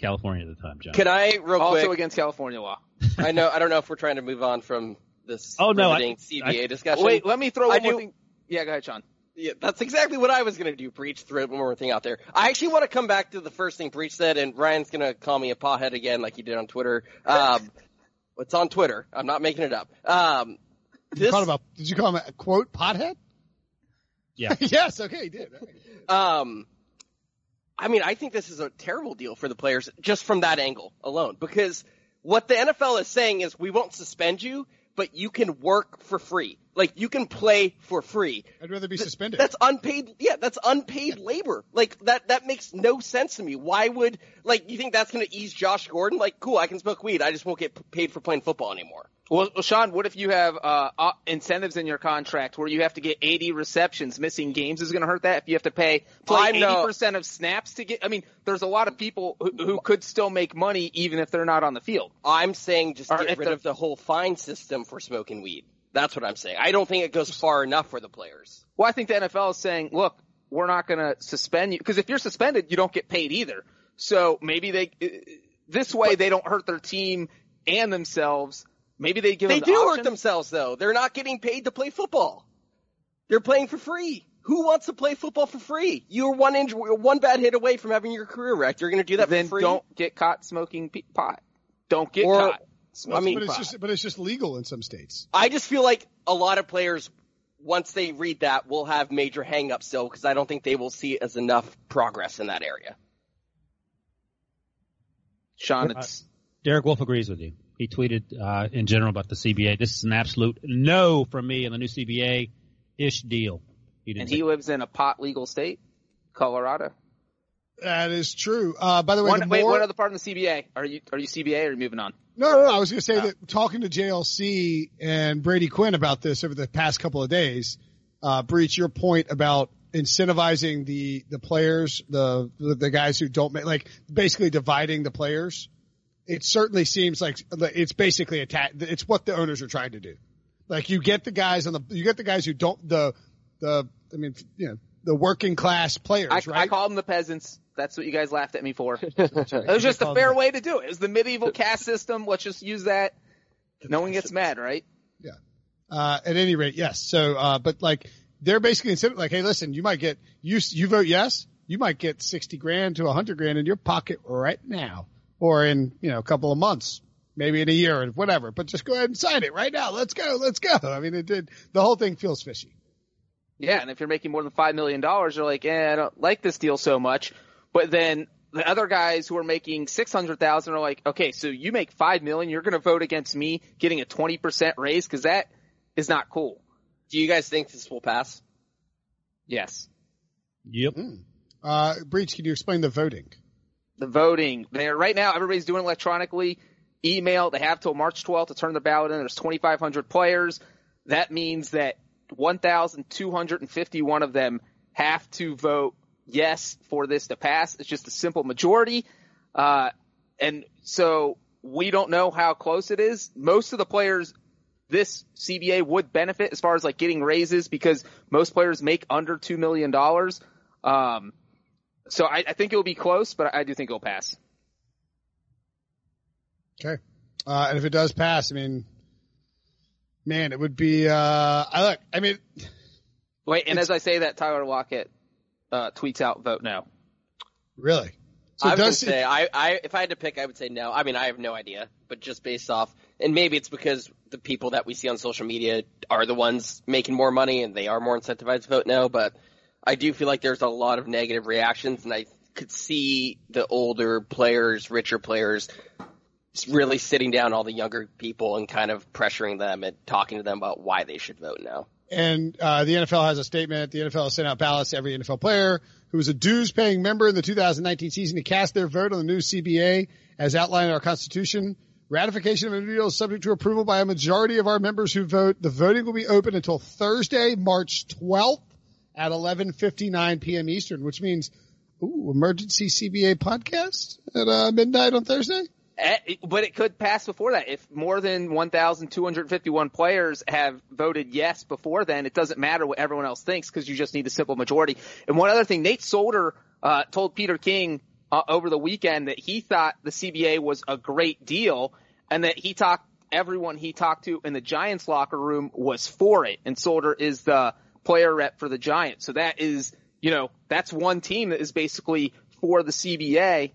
California at the time, John. Can I real quick? Also against California law. I know. I don't know if we're trying to move on from this CBA discussion. Wait, let me throw one more thing. Yeah, go ahead, Sean. Yeah, that's exactly what I was going to do, Breech. Throw one more thing out there. I actually want to come back to the first thing Breech said, and Ryan's going to call me a pawhead again like he did on Twitter. It's on Twitter. I'm not making it up. Did you call him a, quote, pothead? Yeah. Yes, okay, he did. I mean, I think this is a terrible deal for the players just from that angle alone, because what the NFL is saying is we won't suspend you, but you can work for free. Like, you can play for free. I'd rather be suspended. That's unpaid. Yeah, that's unpaid labor. Like, that makes no sense to me. Why would – like, you think that's going to ease Josh Gordon? Like, cool, I can smoke weed. I just won't get paid for playing football anymore. Well, Sean, what if you have incentives in your contract where you have to get 80 receptions? Missing games is going to hurt that if you have to play 80% of snaps to get – I mean, there's a lot of people who could still make money even if they're not on the field. I'm saying just get rid of the whole fine system for smoking weed. That's what I'm saying. I don't think it goes far enough for the players. Well, I think the NFL is saying, look, we're not going to suspend you because if you're suspended, you don't get paid either. So maybe they don't hurt their team and themselves. Maybe they give them the option. They do hurt themselves, though. They're not getting paid to play football. They're playing for free. Who wants to play football for free? You're one bad hit away from having your career wrecked. You're going to do that for free. Then don't get caught smoking pot. Don't get caught. I mean, but it's just legal in some states. I just feel like a lot of players, once they read that, will have major hang-ups still because I don't think they will see it as enough progress in that area. Sean, Derek Wolf agrees with you. He tweeted in general about the CBA. This is an absolute no from me in the new CBA-ish deal. He lives in a pot-legal state, Colorado. That is true. By the way, what other part of the CBA? Are you CBA or are you moving on? No. I was going to say that talking to JLC and Brady Quinn about this over the past couple of days, Breech, your point about incentivizing the players, the guys who don't make, like basically dividing the players. It certainly seems like it's basically it's what the owners are trying to do. Like you get the guys who don't the working class players, right? I call them the peasants. That's what you guys laughed at me for. It was just a fair way to do it. It was the medieval caste system. Let's just use that. No one gets mad, right? Yeah. At any rate, yes. So, but like they're basically incentive, like, hey, listen, you might get you vote yes, you might get 60 grand to 100 grand in your pocket right now, or in, you know, a couple of months, maybe in a year or whatever, but just go ahead and sign it right now. Let's go. Let's go. I mean, the whole thing feels fishy. Yeah. And if you're making more than $5 million, you're like, I don't like this deal so much. But then the other guys who are making $600,000 are like, okay, so you make $5 million. You're going to vote against me getting a 20% raise, because that is not cool. Do you guys think this will pass? Yes. Yep. Breech, can you explain the voting? The voting. Right now, everybody's doing electronically. Email. They have till March 12th to turn the ballot in. There's 2,500 players. That means that 1,251 of them have to vote yes for this to pass. It's just a simple majority. And so we don't know how close it is. Most of the players this CBA would benefit as far as like getting raises, because most players make under $2 million. So I think it will be close, but I do think it will pass. Okay. And if it does pass, I mean, man, it would be wait, and as I say that, Tyler Lockett tweets out, vote no. Really? So I would say I if I had to pick, I would say no. I mean, I have no idea, but just based off, and maybe it's because the people that we see on social media are the ones making more money and they are more incentivized to vote no, but I do feel like there's a lot of negative reactions, and I could see the older players, richer players really sitting down all the younger people and kind of pressuring them and talking to them about why they should vote no. And the NFL has a statement. The NFL has sent out ballots to every NFL player who was a dues-paying member in the 2019 season to cast their vote on the new CBA as outlined in our Constitution. Ratification of an deal is subject to approval by a majority of our members who vote. The voting will be open until Thursday, March 12th at 11:59 p.m. Eastern, which means, emergency CBA podcast at midnight on Thursday? But it could pass before that. If more than 1,251 players have voted yes before then, it doesn't matter what everyone else thinks, because you just need a simple majority. And one other thing, Nate Solder told Peter King over the weekend that he thought the CBA was a great deal, and that everyone he talked to in the Giants locker room was for it. And Solder is the player rep for the Giants. So that is, that's one team that is basically for the CBA.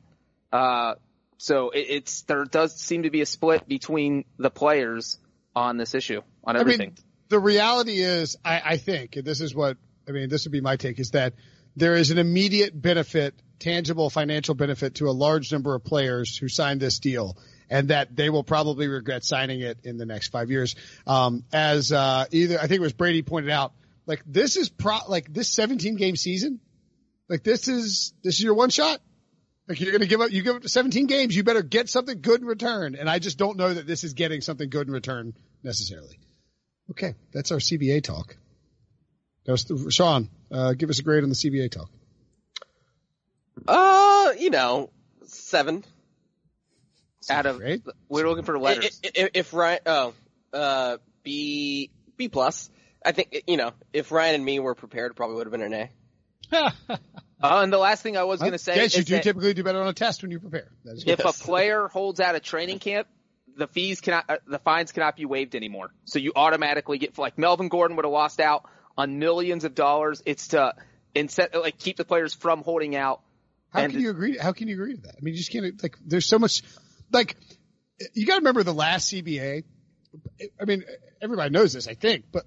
So there does seem to be a split between the players on this issue, on everything. I mean, the reality is, I think, and this would be my take, is that there is an immediate benefit, tangible financial benefit to a large number of players who signed this deal, and that they will probably regret signing it in the next 5 years. As I think it was Brady pointed out, like, this is this 17 game season, like, this is your one shot. Like, you're going to give up 17 games. You better get something good in return. And I just don't know that this is getting something good in return necessarily. Okay. That's our CBA talk. Sean, give us a grade on the CBA talk. 7. Out of, grade? We're looking for letters. If Ryan, B plus. I think, if Ryan and me were prepared, it probably would have been an A. And the last thing I was going to say is that typically do better on a test when you prepare. If a player holds out a training camp, the fines cannot be waived anymore. So you automatically get, like, Melvin Gordon would have lost out on millions of dollars. It's to keep the players from holding out. How can you agree to that? I mean, you just can't. Like, there's so much. Like, you got to remember the last CBA. I mean, everybody knows this, I think, but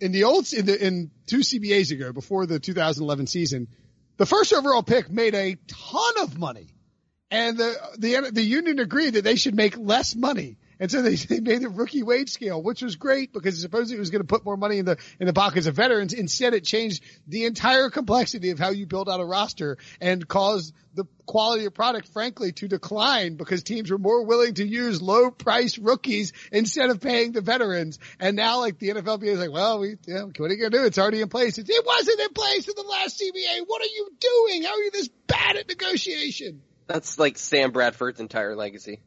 in two CBAs ago, before the 2011 season, the first overall pick made a ton of money, and the union agreed that they should make less money. And so they made the rookie wage scale, which was great because supposedly it was going to put more money in the pockets of veterans. Instead, it changed the entire complexity of how you build out a roster and caused the quality of product, frankly, to decline because teams were more willing to use low price rookies instead of paying the veterans. And now, like, the NFLPA is like, well, what are you going to do? It's already in place. It wasn't in place in the last CBA. What are you doing? How are you this bad at negotiation? That's like Sam Bradford's entire legacy.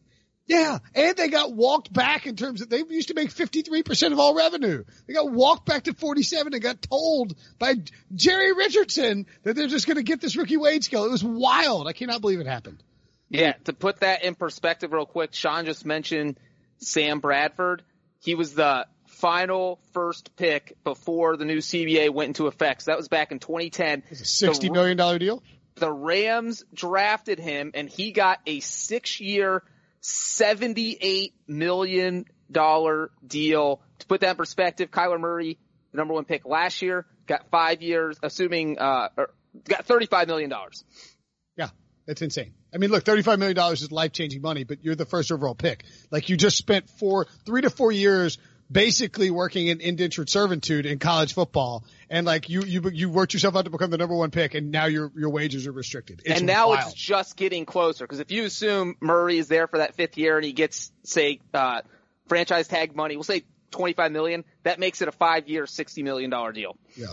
Yeah, and they got walked back in terms of, they used to make 53% of all revenue. They got walked back to 47% and got told by Jerry Richardson that they're just going to get this rookie wage scale. It was wild. I cannot believe it happened. Yeah, to put that in perspective real quick, Sean just mentioned Sam Bradford. He was the final first pick before the new CBA went into effect. So that was back in 2010. It was a $60 million deal? the Rams drafted him, and he got a 6-year, $78 million deal. To put that in perspective, Kyler Murray, the number one pick last year, got 5 years, assuming got $35 million. Yeah, that's insane. I mean, look, $35 million is life-changing money, but you're the first overall pick. Like, you just spent 3 to 4 years basically working in indentured servitude in college football, and like you worked yourself out to become the number one pick, and now your wages are restricted. And now it's just getting closer, because if you assume Murray is there for that fifth year and he gets, say, franchise tag money, we'll say $25 million, that makes it a 5-year, $60 million deal. Yeah.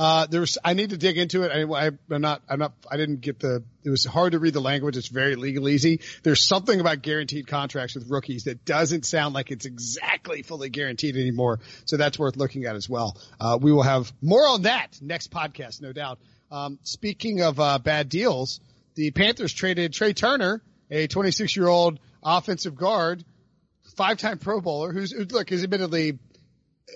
I need to dig into it. It was hard to read the language. It's very legalese. There's something about guaranteed contracts with rookies that doesn't sound like it's exactly fully guaranteed anymore. So that's worth looking at as well. We will have more on that next podcast, no doubt. Speaking of, bad deals, the Panthers traded Trey Turner, a 26-year-old offensive guard, 5-time Pro Bowler, who's admittedly,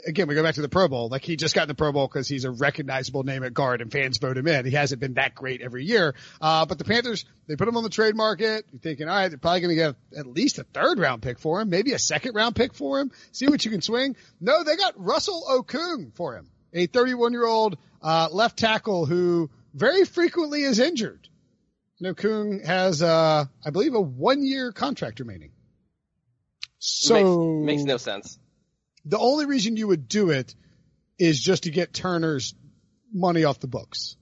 again, we go back to the Pro Bowl. Like, he just got in the Pro Bowl because he's a recognizable name at guard, and fans vote him in. He hasn't been that great every year. But the Panthers, they put him on the trade market. You're thinking, all right, they're probably going to get at least a third-round pick for him, maybe a second-round pick for him. See what you can swing. No, they got Russell Okung for him, a 31-year-old left tackle who very frequently is injured. And Okung has, I believe, a 1-year contract remaining. So makes no sense. The only reason you would do it is just to get Turner's money off the books.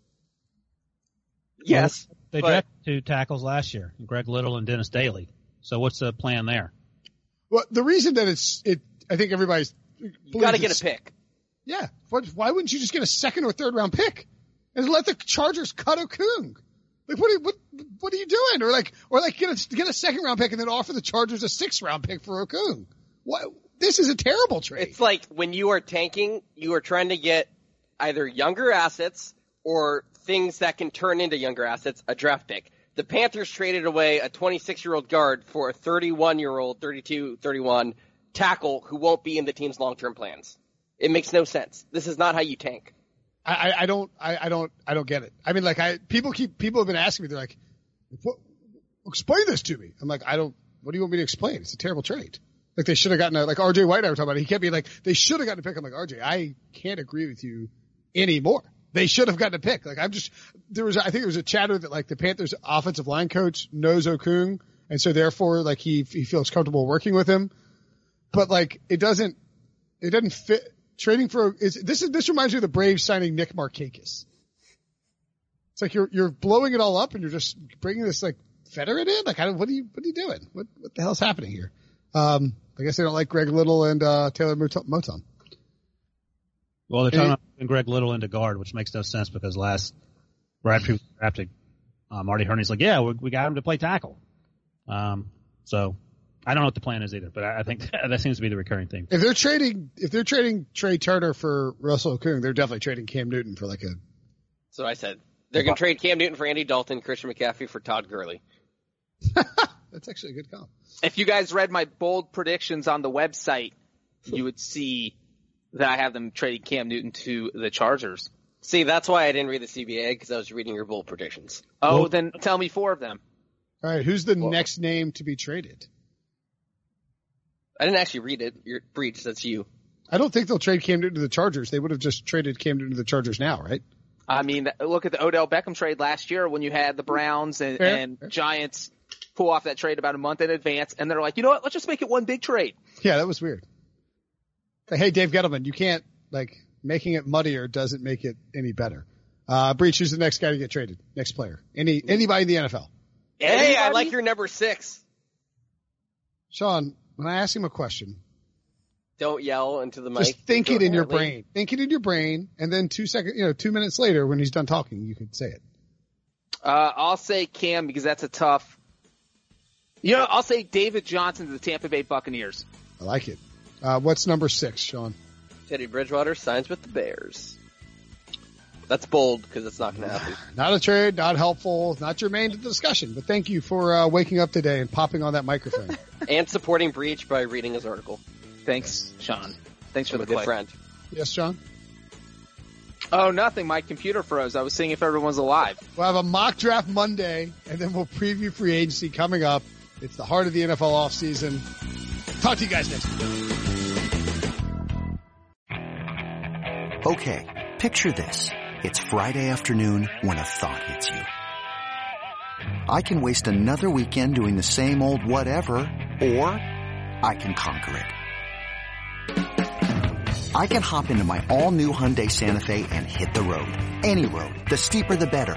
Yes. They drafted 2 tackles last year, Greg Little and Dennis Daly. So what's the plan there? Well, the reason that I think everybody's got to get a pick. Yeah. Why wouldn't you just get a second or third round pick and let the Chargers cut Okung? Like, what are you doing? Or like get a second round pick and then offer the Chargers a 6th round pick for Okung. What? This is a terrible trade. It's like when you are tanking, you are trying to get either younger assets or things that can turn into younger assets, a draft pick. The Panthers traded away a 26-year-old guard for a 31-year-old, 32, 31 tackle who won't be in the team's long-term plans. It makes no sense. This is not how you tank. I don't get it. I mean, like, people have been asking me, they're like, explain this to me. I'm like, what do you want me to explain? It's a terrible trade. Like, they should have gotten like RJ White and I were talking about it. He kept being like, they should have gotten a pick. I'm like, RJ, I can't agree with you anymore. They should have gotten a pick. Like, I think there was a chatter that like the Panthers offensive line coach knows Okung, and so therefore like he feels comfortable working with him. But like, it doesn't fit trading for, this reminds me of the Braves signing Nick Markakis. It's like you're blowing it all up and you're just bringing this like veteran in. Like, what are you doing? What the hell's happening here? I guess they don't like Greg Little and Taylor Moton. Well, they're trying to put Greg Little into guard, which makes no sense because after he was drafted, Marty Herney's like, yeah, we got him to play tackle. So I don't know what the plan is either, but I think that seems to be the recurring theme. If they're trading Trey Turner for Russell Okung, they're definitely trading Cam Newton for like a. So I said they're going to trade Cam Newton for Andy Dalton, Christian McCaffrey for Todd Gurley. That's actually a good call. If you guys read my bold predictions on the website, you would see that I have them trading Cam Newton to the Chargers. See, that's why I didn't read the CBA, because I was reading your bold predictions. Oh, well, then tell me 4 of them. All right, who's the next name to be traded? I didn't actually read it. Your Breech, that's you. I don't think they'll trade Cam Newton to the Chargers. They would have just traded Cam Newton to the Chargers now, right? I mean, look at the Odell Beckham trade last year when you had the Browns and Giants – pull off that trade about a month in advance, and they're like, you know what, let's just make it one big trade. Yeah, that was weird. Hey, Dave Gettleman, you can't, like, making it muddier doesn't make it any better. Breech, who's the next guy to get traded? Next player. Anybody in the NFL? Hey, anybody? I like your number 6. Sean, when I ask him a question. Don't yell into the mic. Just think it in your brain. Think it in your brain, and then 2 minutes later when he's done talking, you can say it. I'll say Cam because that's a tough. I'll say David Johnson to the Tampa Bay Buccaneers. I like it. What's number 6, Sean? Teddy Bridgewater signs with the Bears. That's bold because it's not going to happen. Not a trade, not helpful, not germane to the discussion. But thank you for waking up today and popping on that microphone. And supporting Breech by reading his article. Thanks, Sean. Thanks for the good friend. Yes, Sean? Oh, nothing. My computer froze. I was seeing if everyone's alive. We'll have a mock draft Monday, and then we'll preview free agency coming up. It's the heart of the NFL offseason. Talk to you guys next week. Okay, picture this. It's Friday afternoon when a thought hits you. I can waste another weekend doing the same old whatever, or I can conquer it. I can hop into my all-new Hyundai Santa Fe and hit the road. Any road. The steeper, the better.